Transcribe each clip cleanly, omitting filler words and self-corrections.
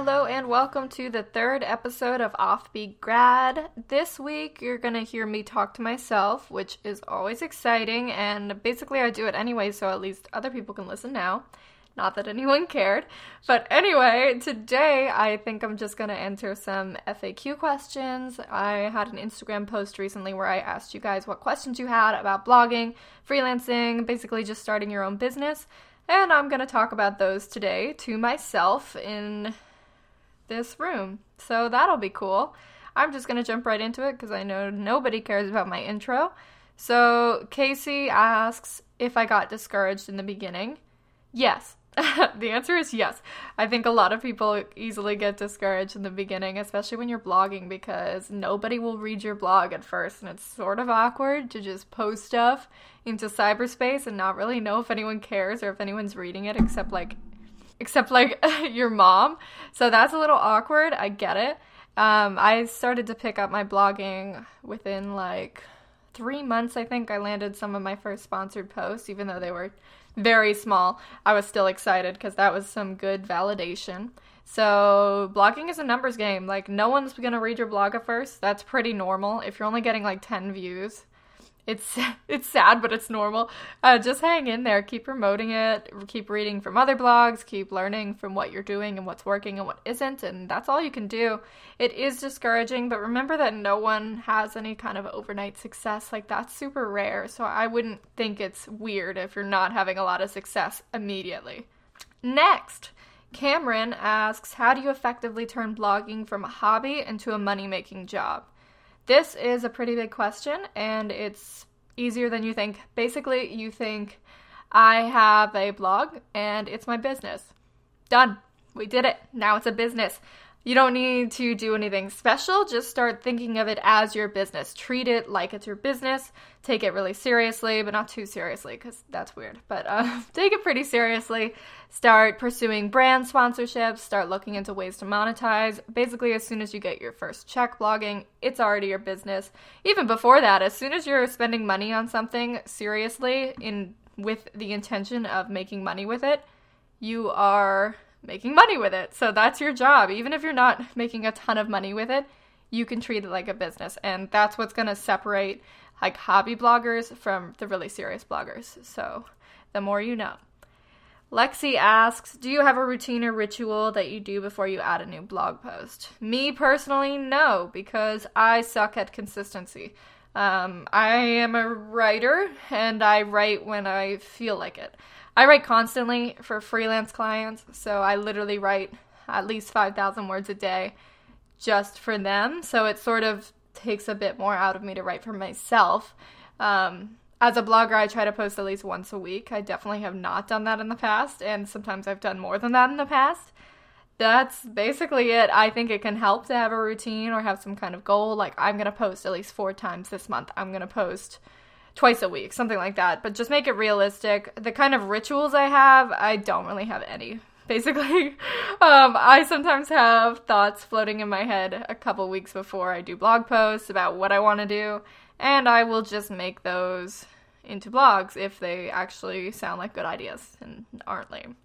Hello and welcome to the third episode of Offbeat Grad. This week you're going to hear me talk to myself, which is always exciting, and basically I do it anyway, so at least other people can listen now. Not that anyone cared. But anyway, today I think I'm just going to answer some FAQ questions. I had an Instagram post recently where I asked you guys what questions you had about blogging, freelancing, basically just starting your own business. And I'm going to talk about those today to myself in this room. So that'll be cool. I'm just going to jump right into it because I know nobody cares about my intro. So Casey asks if I got discouraged in the beginning. Yes. The answer is yes. I think a lot of people easily get discouraged in the beginning, especially when you're blogging, because nobody will read your blog at first, and it's sort of awkward to just post stuff into cyberspace and not really know if anyone cares or if anyone's reading it except like your mom. So that's a little awkward. I get it. I started to pick up my blogging within like 3 months, I think. I landed some of my first sponsored posts, even though they were very small. I was still excited because that was some good validation. So blogging is a numbers game. Like, no one's going to read your blog at first. That's pretty normal. If you're only getting like 10 views, it's sad, but it's normal. Just hang in there. Keep promoting it. Keep reading from other blogs. Keep learning from what you're doing and what's working and what isn't. And that's all you can do. It is discouraging, but remember that no one has any kind of overnight success. Like, that's super rare. So I wouldn't think it's weird if you're not having a lot of success immediately. Next, Cameron asks, how do you effectively turn blogging from a hobby into a money-making job? This is a pretty big question, and it's easier than you think. Basically, you think, I have a blog, and it's my business. Done. We did it. Now it's a business. You don't need to do anything special. Just start thinking of it as your business. Treat it like it's your business. Take it really seriously, but not too seriously, because that's weird. But take it pretty seriously. Start pursuing brand sponsorships. Start looking into ways to monetize. Basically, as soon as you get your first check blogging, it's already your business. Even before that, as soon as you're spending money on something seriously with the intention of making money with it, you are making money with it. So that's your job. Even if you're not making a ton of money with it, you can treat it like a business. And that's what's going to separate like hobby bloggers from the really serious bloggers. So the more you know. Lexi asks, do you have a routine or ritual that you do before you add a new blog post? Me personally, no, because I suck at consistency. I am a writer, and I write when I feel like it. I write constantly for freelance clients, so I literally write at least 5,000 words a day just for them, so it sort of takes a bit more out of me to write for myself. As a blogger, I try to post at least once a week. I definitely have not done that in the past, and sometimes I've done more than that in the past. That's basically it. I think it can help to have a routine or have some kind of goal, like I'm going to post at least 4 times this month. I'm going to post twice a week, something like that, but just make it realistic. The kind of rituals I have, I don't really have any, basically. I sometimes have thoughts floating in my head a couple weeks before I do blog posts about what I want to do, and I will just make those into blogs if they actually sound like good ideas and aren't lame.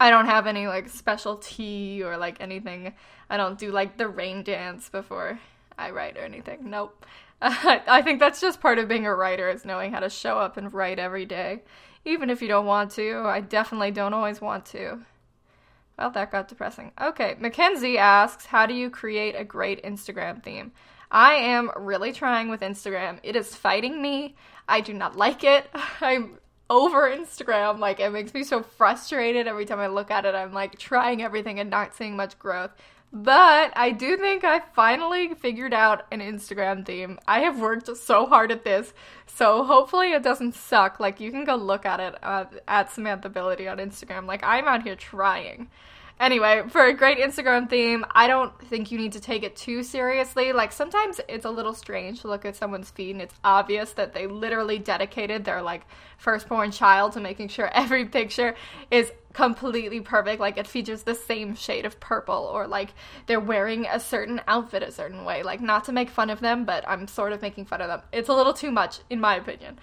I don't have any, like, specialty or, like, anything. I don't do, like, the rain dance before I write or anything. Nope. I think that's just part of being a writer, is knowing how to show up and write every day, even if you don't want to. I definitely don't always want to. Well, that got depressing. Okay, Mackenzie asks, how do you create a great Instagram theme? I am really trying with Instagram. It is fighting me. I do not like it. I'm over Instagram. Like, it makes me so frustrated every time I look at it. I'm, like, trying everything and not seeing much growth. But I do think I finally figured out an Instagram theme. I have worked so hard at this, so hopefully it doesn't suck. Like, you can go look at it at Samanthability on Instagram. Like, I'm out here trying. Anyway, for a great Instagram theme, I don't think you need to take it too seriously. Like, sometimes it's a little strange to look at someone's feed, and it's obvious that they literally dedicated their, like, firstborn child to making sure every picture is completely perfect, like it features the same shade of purple, or like they're wearing a certain outfit a certain way. Like, not to make fun of them, but I'm sort of making fun of them. It's a little too much, in my opinion.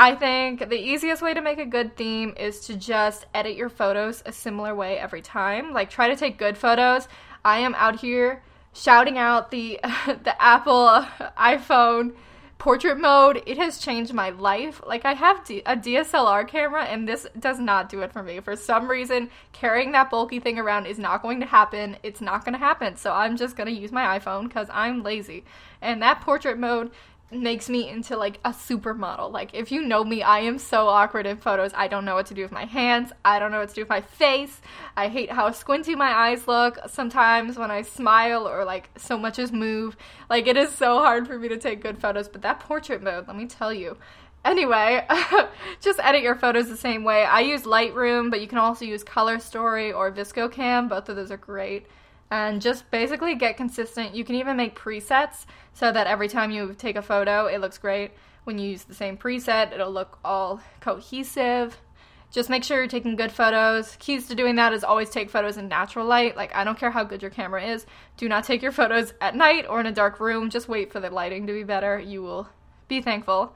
I think the easiest way to make a good theme is to just edit your photos a similar way every time. Like, try to take good photos. I am out here shouting out the Apple iPhone portrait mode. It has changed my life. Like, I have a DSLR camera, and this does not do it for me. For some reason, carrying that bulky thing around is not going to happen. It's not going to happen. So I'm just going to use my iPhone because I'm lazy. And that portrait mode makes me into like a supermodel. Like, if you know me, I am so awkward in photos. I don't know what to do with my hands. I don't know what to do with my face. I hate how squinty my eyes look sometimes when I smile or like so much as move. Like, it is so hard for me to take good photos, but that portrait mode, let me tell you. Anyway, just edit your photos the same way. I use Lightroom, but you can also use Color Story or ViscoCam. Both of those are great. And just basically get consistent. You can even make presets so that every time you take a photo, it looks great. When you use the same preset, it'll look all cohesive. Just make sure you're taking good photos. Keys to doing that is always take photos in natural light. Like, I don't care how good your camera is. Do not take your photos at night or in a dark room. Just wait for the lighting to be better. You will be thankful.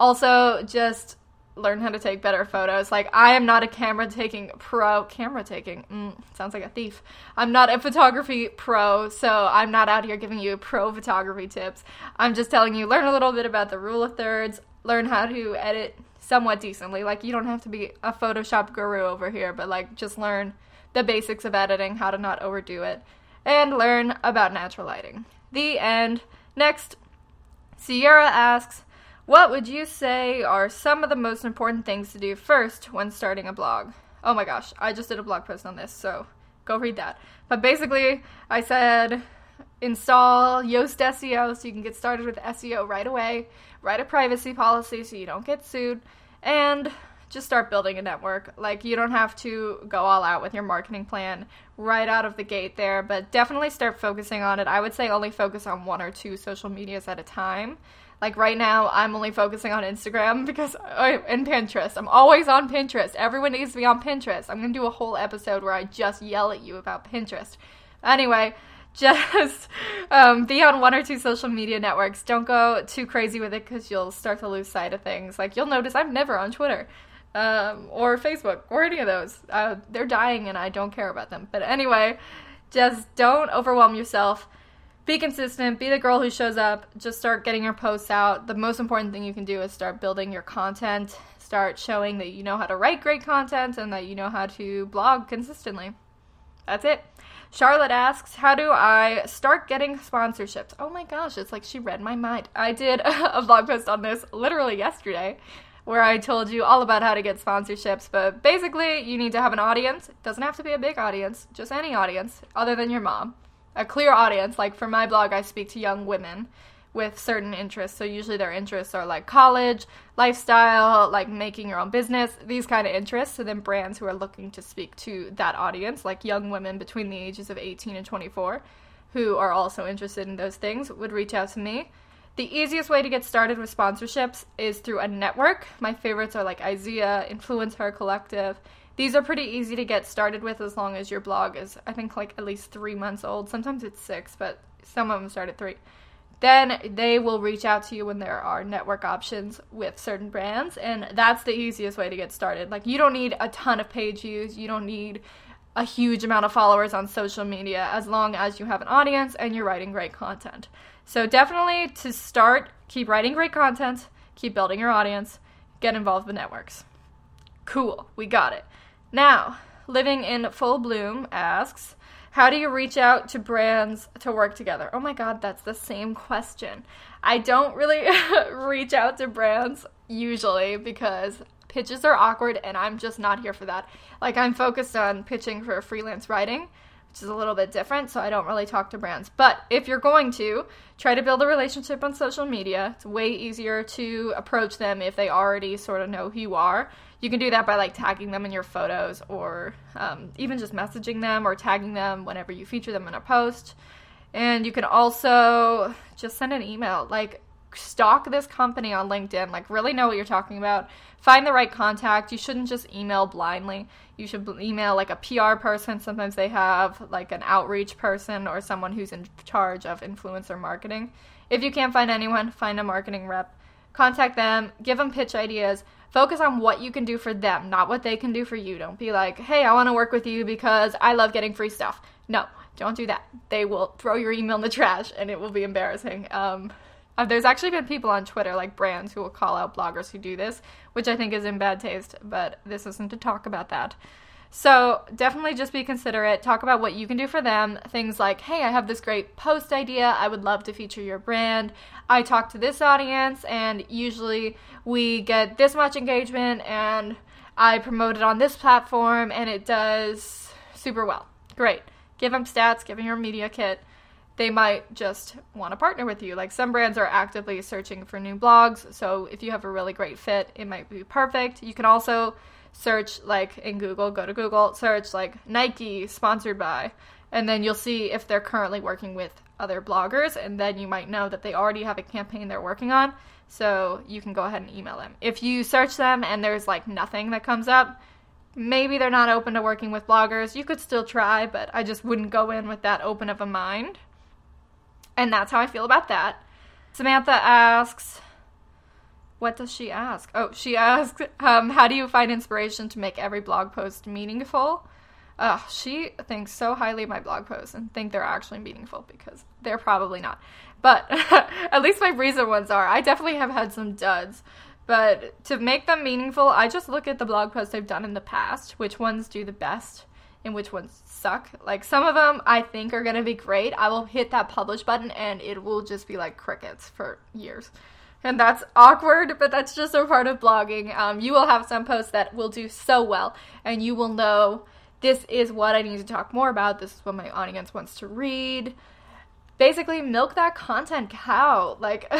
Also, just learn how to take better photos. Like, I am not a camera taking pro. Sounds like a thief. I'm not a photography pro, so I'm not out here giving you pro photography tips. I'm just telling you, learn a little bit about the rule of thirds, learn how to edit somewhat decently. Like, you don't have to be a Photoshop guru over here, but like, just learn the basics of editing, how to not overdo it, and learn about natural lighting. The end. Next, Sierra asks, what would you say are some of the most important things to do first when starting a blog? Oh my gosh, I just did a blog post on this, so go read that. But basically, I said install Yoast SEO so you can get started with SEO right away, write a privacy policy so you don't get sued, and just start building a network. Like, you don't have to go all out with your marketing plan right out of the gate there, but definitely start focusing on it. I would say only focus on 1 or 2 social medias at a time. Like, right now, I'm only focusing on Instagram because and Pinterest. I'm always on Pinterest. Everyone needs to be on Pinterest. I'm going to do a whole episode where I just yell at you about Pinterest. Anyway, just be on 1 or 2 social media networks. Don't go too crazy with it because you'll start to lose sight of things. Like, you'll notice I'm never on Twitter or Facebook or any of those. They're dying and I don't care about them. But anyway, just don't overwhelm yourself. Be consistent, be the girl who shows up, just start getting your posts out. The most important thing you can do is start building your content, start showing that you know how to write great content and that you know how to blog consistently. That's it. Charlotte asks, how do I start getting sponsorships? Oh my gosh, it's like she read my mind. I did a blog post on this literally yesterday where I told you all about how to get sponsorships, but basically you need to have an audience. It doesn't have to be a big audience, just any audience other than your mom. A clear audience. Like, for my blog, I speak to young women with certain interests, so usually their interests are like college, lifestyle, like making your own business, these kind of interests, so then brands who are looking to speak to that audience, like young women between the ages of 18 and 24, who are also interested in those things, would reach out to me. The easiest way to get started with sponsorships is through a network. My favorites are like IZEA, Influence Her Collective. These are pretty easy to get started with as long as your blog is, I think, like at least 3 months old. Sometimes it's 6, but some of them start at 3. Then they will reach out to you when there are network options with certain brands, and that's the easiest way to get started. Like, you don't need a ton of page views. You don't need a huge amount of followers on social media as long as you have an audience and you're writing great content. So definitely to start, keep writing great content, keep building your audience, get involved with networks. Cool, we got it. Now, Living in Full Bloom asks, how do you reach out to brands to work together? Oh my god, that's the same question. I don't really reach out to brands usually because pitches are awkward and I'm just not here for that. Like, I'm focused on pitching for freelance writing, which is a little bit different, so I don't really talk to brands. But if you're going to, try to build a relationship on social media. It's way easier to approach them if they already sort of know who you are. You can do that by, like, tagging them in your photos or even just messaging them or tagging them whenever you feature them in a post. And you can also just send an email. Like, stalk this company on LinkedIn. Like, really know what you're talking about. Find the right contact. You shouldn't just email blindly. You should email, like, a PR person. Sometimes they have, like, an outreach person or someone who's in charge of influencer marketing. If you can't find anyone, find a marketing rep. contact them, give them pitch ideas, focus on what you can do for them, not what they can do for you. Don't be like, hey, I want to work with you because I love getting free stuff. No, don't do that. They will throw your email in the trash and it will be embarrassing. There's actually been people on Twitter, like brands, who will call out bloggers who do this, which I think is in bad taste, but this isn't to talk about that. So definitely just be considerate. Talk about what you can do for them. Things like, hey, I have this great post idea. I would love to feature your brand. I talk to this audience, and usually we get this much engagement, and I promote it on this platform, and it does super well. Great. Give them stats, give them your media kit. They might just want to partner with you. Like, some brands are actively searching for new blogs, so if you have a really great fit, it might be perfect. You can also search, like, in Google, go to Google, search, like, Nike sponsored by, and then you'll see if they're currently working with other bloggers, and then you might know that they already have a campaign they're working on, so you can go ahead and email them. If you search them and there's, like, nothing that comes up, maybe they're not open to working with bloggers. You could still try, but I just wouldn't go in with that open of a mind. And that's how I feel about that. Samantha asks, what does she ask? Oh, she asks, how do you find inspiration to make every blog post meaningful? She thinks so highly of my blog posts and think they're actually meaningful, because they're probably not. But at least my recent ones are. I definitely have had some duds. But to make them meaningful, I just look at the blog posts I've done in the past, which ones do the best and which ones suck. Like, some of them I think are going to be great. I will hit that publish button and it will just be like crickets for years. And that's awkward, but that's just a part of blogging. You will have some posts that will do so well and you will know, this is what I need to talk more about. This is what my audience wants to read. Basically, milk that content cow. Like,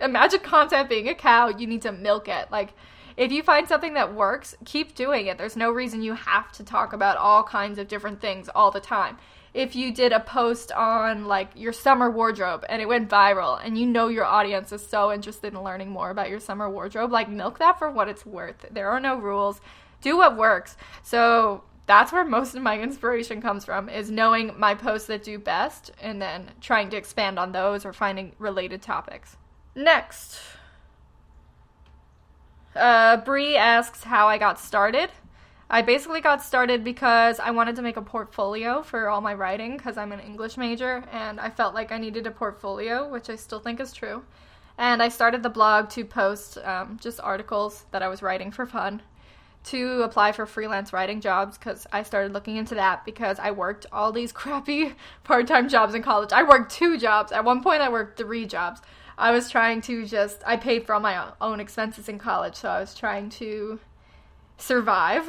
imagine content being a cow. You need to milk it. Like, if you find something that works, keep doing it. There's no reason you have to talk about all kinds of different things all the time. If you did a post on, like, your summer wardrobe and it went viral and you know your audience is so interested in learning more about your summer wardrobe, like, milk that for what it's worth. There are no rules. Do what works. So that's where most of my inspiration comes from, is knowing my posts that do best and then trying to expand on those or finding related topics. Next, Bree asks how I got started. I basically got started because I wanted to make a portfolio for all my writing, because I'm an English major and I felt like I needed a portfolio, which I still think is true. And I started the blog to post just articles that I was writing for fun, to apply for freelance writing jobs, because I started looking into that because I worked all these crappy part-time jobs in college. I worked 2 jobs. At one point, I worked 3 jobs. I was trying to just, I paid for all my own expenses in college, so I was trying to survive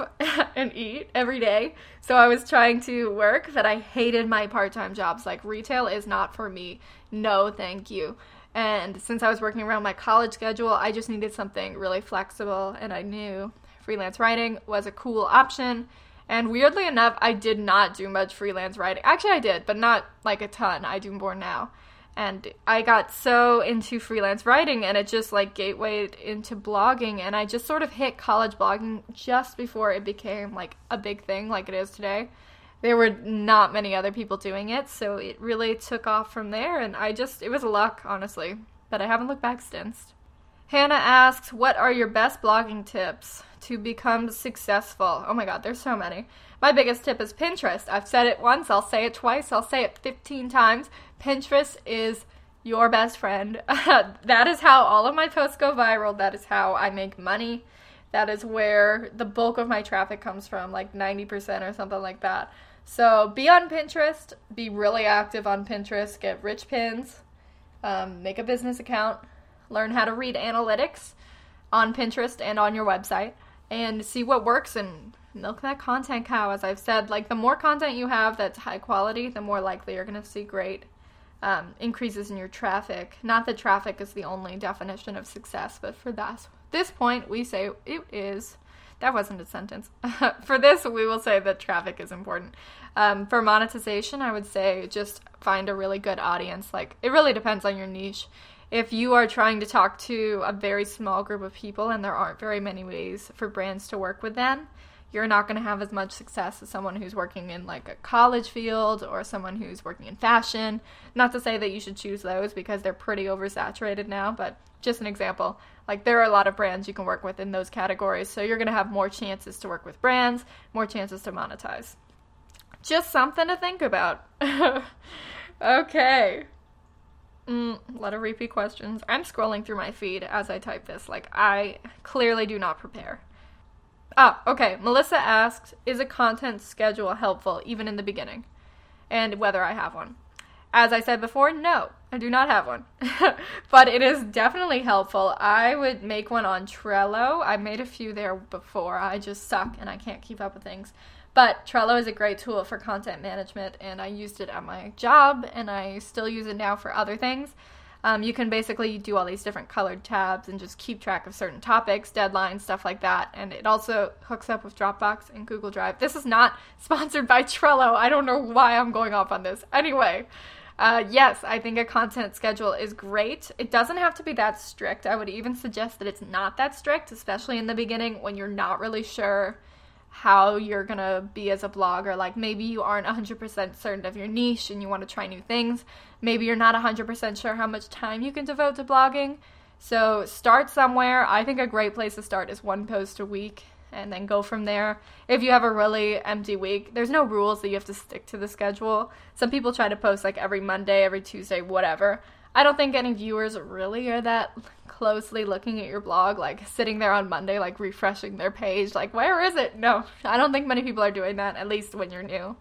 and eat every day. So I was trying to work, but I hated my part-time jobs. Like, retail is not for me. No, thank you. And since I was working around my college schedule, I just needed something really flexible, and I knew freelance writing was a cool option. And weirdly enough, I did not do much freelance writing. Actually, I did, but not like a ton. I do more now. And I got so into freelance writing, and it just like gatewayed into blogging. And I just sort of hit college blogging just before it became like a big thing like it is today. There were not many other people doing it, so it really took off from there. And it was luck, honestly. But I haven't looked back since. Hannah asks, what are your best blogging tips to become successful? Oh my god, there's so many. My biggest tip is Pinterest. I've said it once, I'll say it twice, I'll say it 15 times. Pinterest is your best friend. That is how all of my posts go viral. That is how I make money. That is where the bulk of my traffic comes from, like 90% or something like that. So be on Pinterest. Be really active on Pinterest. Get rich pins. Make a business account. Learn how to read analytics on Pinterest and on your website and see what works and milk that content cow. As I've said, like, the more content you have that's high quality, the more likely you're going to see great increases in your traffic. Not that traffic is the only definition of success, but for this point, we say it is. That wasn't a sentence. For this, we will say that traffic is important. For monetization, I would say just find a really good audience. Like, it really depends on your niche. If you are trying to talk to a very small group of people and there aren't very many ways for brands to work with them, you're not going to have as much success as someone who's working in like a college field or someone who's working in fashion. Not to say that you should choose those because they're pretty oversaturated now, but just an example. Like there are a lot of brands you can work with in those categories, so you're going to have more chances to work with brands, more chances to monetize. Just something to think about. Okay. A lot of repeat questions. I'm scrolling through my feed as I type this. Like, I clearly do not prepare. Okay. Melissa asked, is a content schedule helpful even in the beginning? And whether I have one. As I said before, no, I do not have one. But it is definitely helpful. I would make one on Trello. I made a few there before. I just suck and I can't keep up with things. But Trello is a great tool for content management, and I used it at my job, and I still use it now for other things. You can basically do all these different colored tabs and just keep track of certain topics, deadlines, stuff like that. And it also hooks up with Dropbox and Google Drive. This is not sponsored by Trello. I don't know why I'm going off on this. Anyway, yes, I think a content schedule is great. It doesn't have to be that strict. I would even suggest that it's not that strict, especially in the beginning when you're not really sure how you're gonna be as a blogger. Like maybe you aren't 100% certain of your niche and you want to try new things. Maybe you're not 100% sure how much time you can devote to blogging. So start somewhere. I think a great place to start is one post a week and then go from there. If you have a really empty week, there's no rules that you have to stick to the schedule. Some people try to post like every Monday, every Tuesday, whatever. I don't think any viewers really are that closely looking at your blog, like sitting there on Monday, like refreshing their page, like, where is it? No, I don't think many people are doing that, at least when you're new.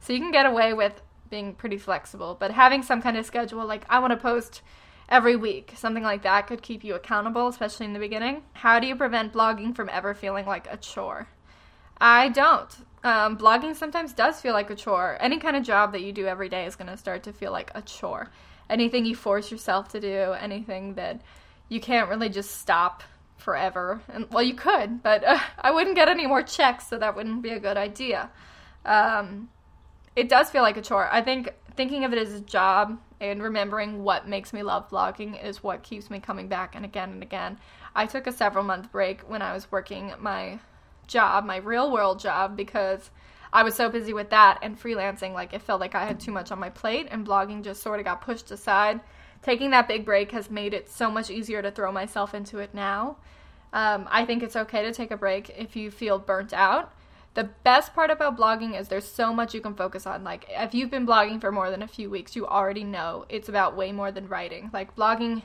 So you can get away with being pretty flexible, but having some kind of schedule, like I want to post every week, something like that could keep you accountable, especially in the beginning. How do you prevent blogging from ever feeling like a chore? I don't. Blogging sometimes does feel like a chore. Any kind of job that you do every day is going to start to feel like a chore. Anything you force yourself to do, anything that you can't really just stop forever. And, well, you could, but I wouldn't get any more checks, so that wouldn't be a good idea. It does feel like a chore. I think thinking of it as a job and remembering what makes me love blogging is what keeps me coming back and again and again. I took a several-month break when I was working my job, my real-world job, because I was so busy with that and freelancing, like it felt like I had too much on my plate, and blogging just sort of got pushed aside. Taking that big break has made it so much easier to throw myself into it now. I think it's okay to take a break if you feel burnt out. The best part about blogging is there's so much you can focus on. Like if you've been blogging for more than a few weeks, you already know it's about way more than writing. Like blogging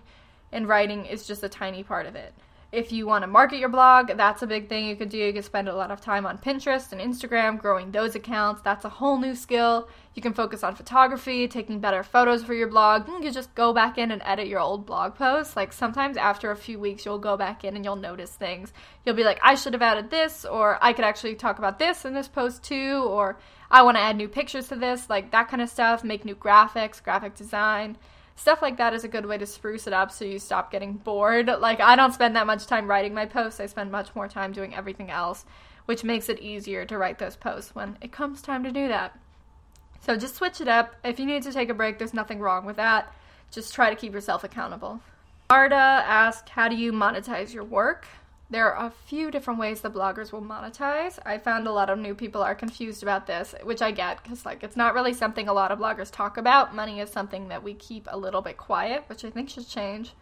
and writing is just a tiny part of it. If you want to market your blog, that's a big thing you could do. You could spend a lot of time on Pinterest and Instagram, growing those accounts. That's a whole new skill. You can focus on photography, taking better photos for your blog. You can just go back in and edit your old blog posts. Like sometimes after a few weeks, you'll go back in and you'll notice things. You'll be like, I should have added this, or I could actually talk about this in this post too, or I want to add new pictures to this, like that kind of stuff. Make new graphics, graphic design. Stuff like that is a good way to spruce it up so you stop getting bored. Like, I don't spend that much time writing my posts. I spend much more time doing everything else, which makes it easier to write those posts when it comes time to do that. So just switch it up. If you need to take a break, there's nothing wrong with that. Just try to keep yourself accountable. Marta asked, how do you monetize your work? There are a few different ways the bloggers will monetize. I found a lot of new people are confused about this, which I get, because like it's not really something a lot of bloggers talk about. Money is something that we keep a little bit quiet, which I think should change.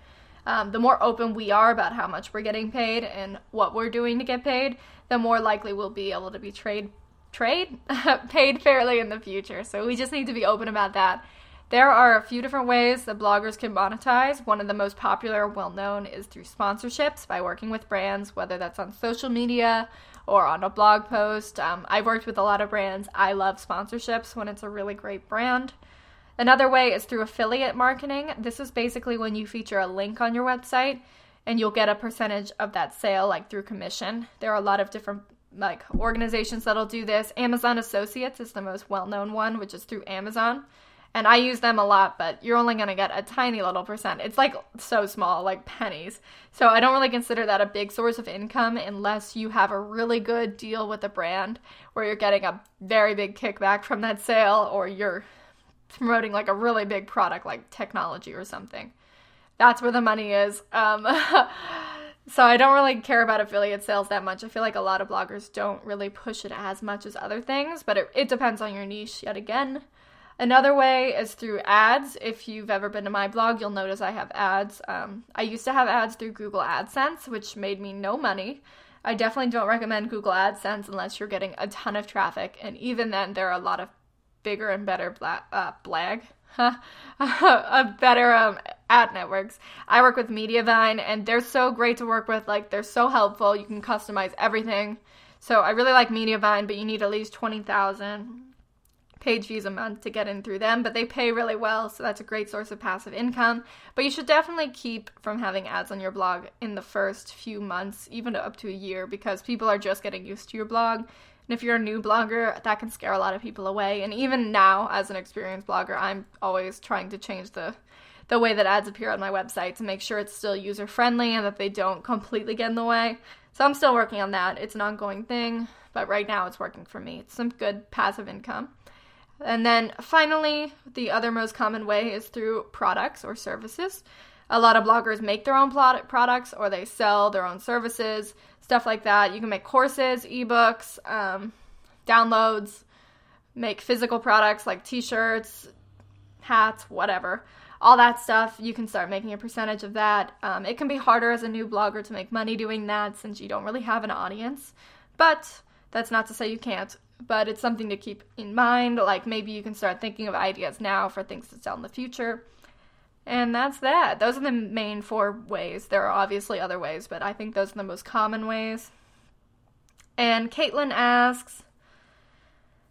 The more open we are about how much we're getting paid and what we're doing to get paid, the more likely we'll be able to be paid fairly in the future. So we just need to be open about that. There are a few different ways that bloggers can monetize. One of the most popular and well-known is through sponsorships, by working with brands, whether that's on social media or on a blog post. I've worked with a lot of brands. I love sponsorships when it's a really great brand. Another way is through affiliate marketing. This is basically when you feature a link on your website and you'll get a percentage of that sale, like through commission. There are a lot of different like organizations that'll do this. Amazon Associates is the most well-known one, which is through Amazon. And I use them a lot, but you're only going to get a tiny little percent. It's like so small, like pennies. So I don't really consider that a big source of income unless you have a really good deal with a brand where you're getting a very big kickback from that sale, or you're promoting like a really big product like technology or something. That's where the money is. So I don't really care about affiliate sales that much. I feel like a lot of bloggers don't really push it as much as other things, but it depends on your niche yet again. Another way is through ads. If you've ever been to my blog, you'll notice I have ads. I used to have ads through Google AdSense, which made me no money. I definitely don't recommend Google AdSense unless you're getting a ton of traffic, and even then there are a lot of bigger and better ad networks. I work with Mediavine, and they're so great to work with. Like, they're so helpful. You can customize everything. So I really like Mediavine, but you need at least 20,000 page views a month to get in through them, but they pay really well, so that's a great source of passive income. But you should definitely keep from having ads on your blog in the first few months, even up to a year, because people are just getting used to your blog. And if you're a new blogger, that can scare a lot of people away. And even now, as an experienced blogger, I'm always trying to change the way that ads appear on my website to make sure it's still user-friendly and that they don't completely get in the way. So I'm still working on that. It's an ongoing thing, but right now it's working for me. It's some good passive income. And then finally, the other most common way is through products or services. A lot of bloggers make their own products, or they sell their own services, stuff like that. You can make courses, ebooks, downloads, make physical products like t-shirts, hats, whatever. All that stuff, you can start making a percentage of that. It can be harder as a new blogger to make money doing that since you don't really have an audience, but that's not to say you can't. But it's something to keep in mind. Like, maybe you can start thinking of ideas now for things to sell in the future. And that's that. Those are the main four ways. There are obviously other ways, but I think those are the most common ways. And Caitlin asks,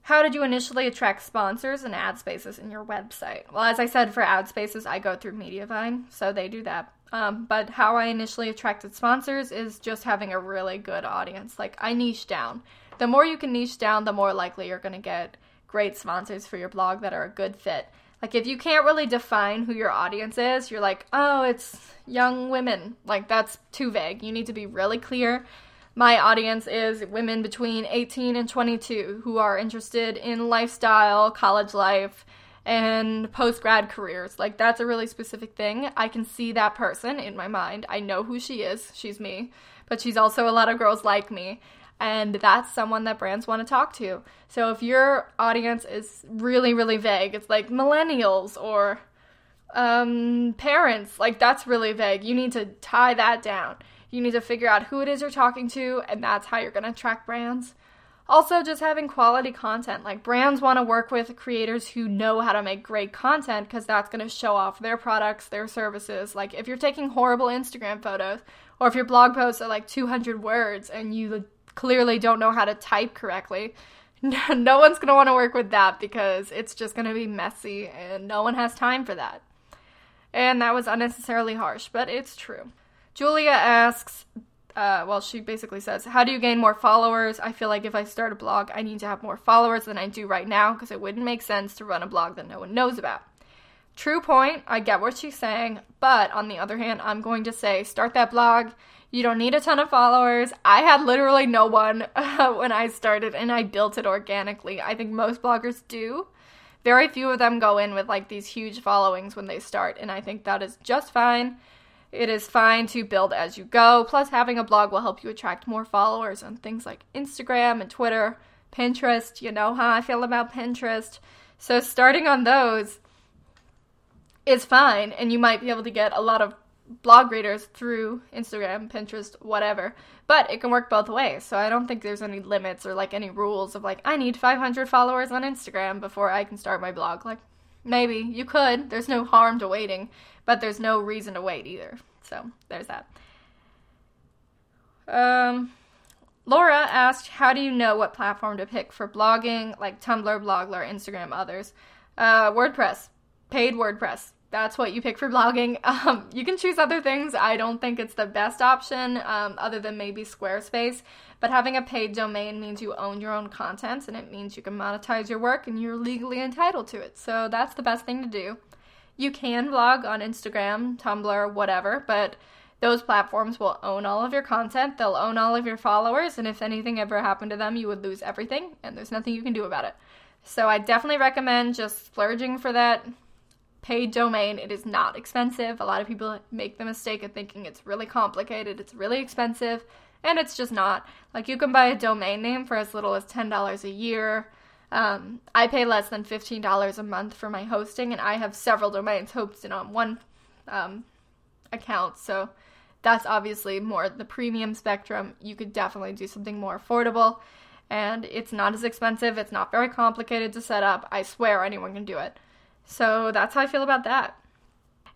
how did you initially attract sponsors and ad spaces in your website? Well, as I said, for ad spaces, I go through Mediavine, so they do that. But how I initially attracted sponsors is just having a really good audience. Like, I niche down. The more you can niche down, the more likely you're going to get great sponsors for your blog that are a good fit. Like, if you can't really define who your audience is, you're like, oh, it's young women. Like, that's too vague. You need to be really clear. My audience is women between 18 and 22 who are interested in lifestyle, college life, and post-grad careers. Like, that's a really specific thing. I can see that person in my mind. I know who she is. She's me. But she's also a lot of girls like me. And that's someone that brands want to talk to. So if your audience is really, really vague, it's like millennials or parents, like, that's really vague. You need to tie that down. You need to figure out who it is you're talking to, and that's how you're going to attract brands. Also, just having quality content. Like, brands want to work with creators who know how to make great content, because that's going to show off their products, their services. Like, if you're taking horrible Instagram photos, or if your blog posts are like 200 words and you clearly don't know how to type correctly, no one's going to want to work with that, because it's just going to be messy and no one has time for that. And that was unnecessarily harsh, but it's true. Julia asks, she basically says, how do you gain more followers? I feel like if I start a blog, I need to have more followers than I do right now, because it wouldn't make sense to run a blog that no one knows about. True point. I get what she's saying, but on the other hand, I'm going to say start that blog. You don't need a ton of followers. I had literally no one when I started, and I built it organically. I think most bloggers do. Very few of them go in with like these huge followings when they start, and I think that is just fine. It is fine to build as you go. Plus, having a blog will help you attract more followers on things like Instagram and Twitter, Pinterest. You know how I feel about Pinterest. So starting on those is fine, and you might be able to get a lot of blog readers through Instagram, Pinterest, whatever, but it can work both ways. So I don't think there's any limits or like any rules of like, I need 500 followers on Instagram before I can start my blog. Like, maybe you could. There's no harm to waiting, but there's no reason to wait either. So there's that. Laura asked, how do you know what platform to pick for blogging, like Tumblr, Blogger, Instagram, others? WordPress, paid WordPress. That's what you pick for blogging. You can choose other things. I don't think it's the best option, other than maybe Squarespace. But having a paid domain means you own your own content, and it means you can monetize your work, and you're legally entitled to it. So that's the best thing to do. You can blog on Instagram, Tumblr, whatever, but those platforms will own all of your content. They'll own all of your followers, and if anything ever happened to them, you would lose everything, and there's nothing you can do about it. So I definitely recommend just splurging for that paid domain. It is not expensive. A lot of people make the mistake of thinking it's really complicated, it's really expensive, and it's just not. Like, you can buy a domain name for as little as $10 a year. I pay less than $15 a month for my hosting, and I have several domains hosted on one account, so that's obviously more the premium spectrum. You could definitely do something more affordable, and it's not as expensive. It's not very complicated to set up. I swear anyone can do it. So that's how I feel about that.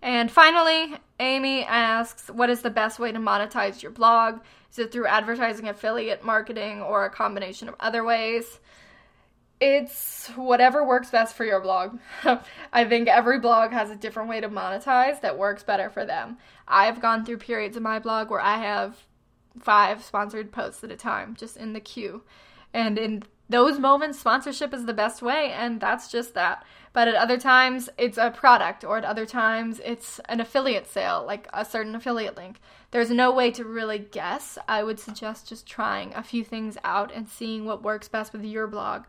And finally, Amy asks, what is the best way to monetize your blog? Is it through advertising, affiliate marketing, or a combination of other ways? It's whatever works best for your blog. I think every blog has a different way to monetize that works better for them. I've gone through periods in my blog where I have 5 sponsored posts at a time, just in the queue. And in those moments, sponsorship is the best way, and that's just that. But at other times, it's a product, or at other times, it's an affiliate sale, like a certain affiliate link. There's no way to really guess. I would suggest just trying a few things out and seeing what works best with your blog.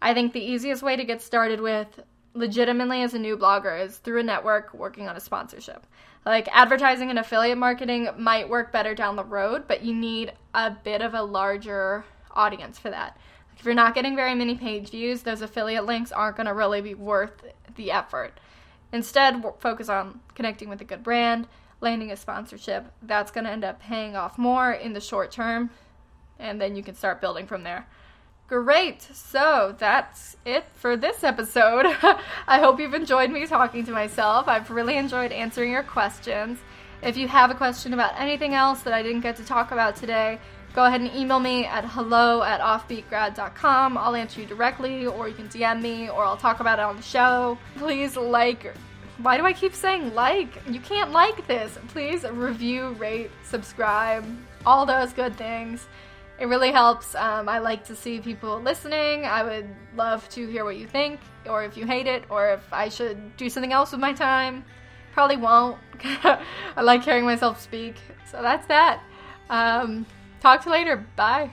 I think the easiest way to get started with legitimately as a new blogger is through a network working on a sponsorship. Like, advertising and affiliate marketing might work better down the road, but you need a bit of a larger audience for that. Like, if you're not getting very many page views, those affiliate links aren't going to really be worth the effort. Instead, focus on connecting with a good brand, landing a sponsorship. That's going to end up paying off more in the short term, and then you can start building from there. Great, so that's it for this episode. I hope you've enjoyed me talking to myself. I've really enjoyed answering your questions. If you have a question about anything else that I didn't get to talk about today, go ahead and email me at hello@offbeatgrad.com. I'll answer you directly, or you can DM me, or I'll talk about it on the show. Please like. Why do I keep saying like? You can't like this. Please review, rate, subscribe, all those good things. It really helps. I like to see people listening. I would love to hear what you think, or if you hate it, or if I should do something else with my time. Probably won't. I like hearing myself speak. So that's that. Talk to you later. Bye.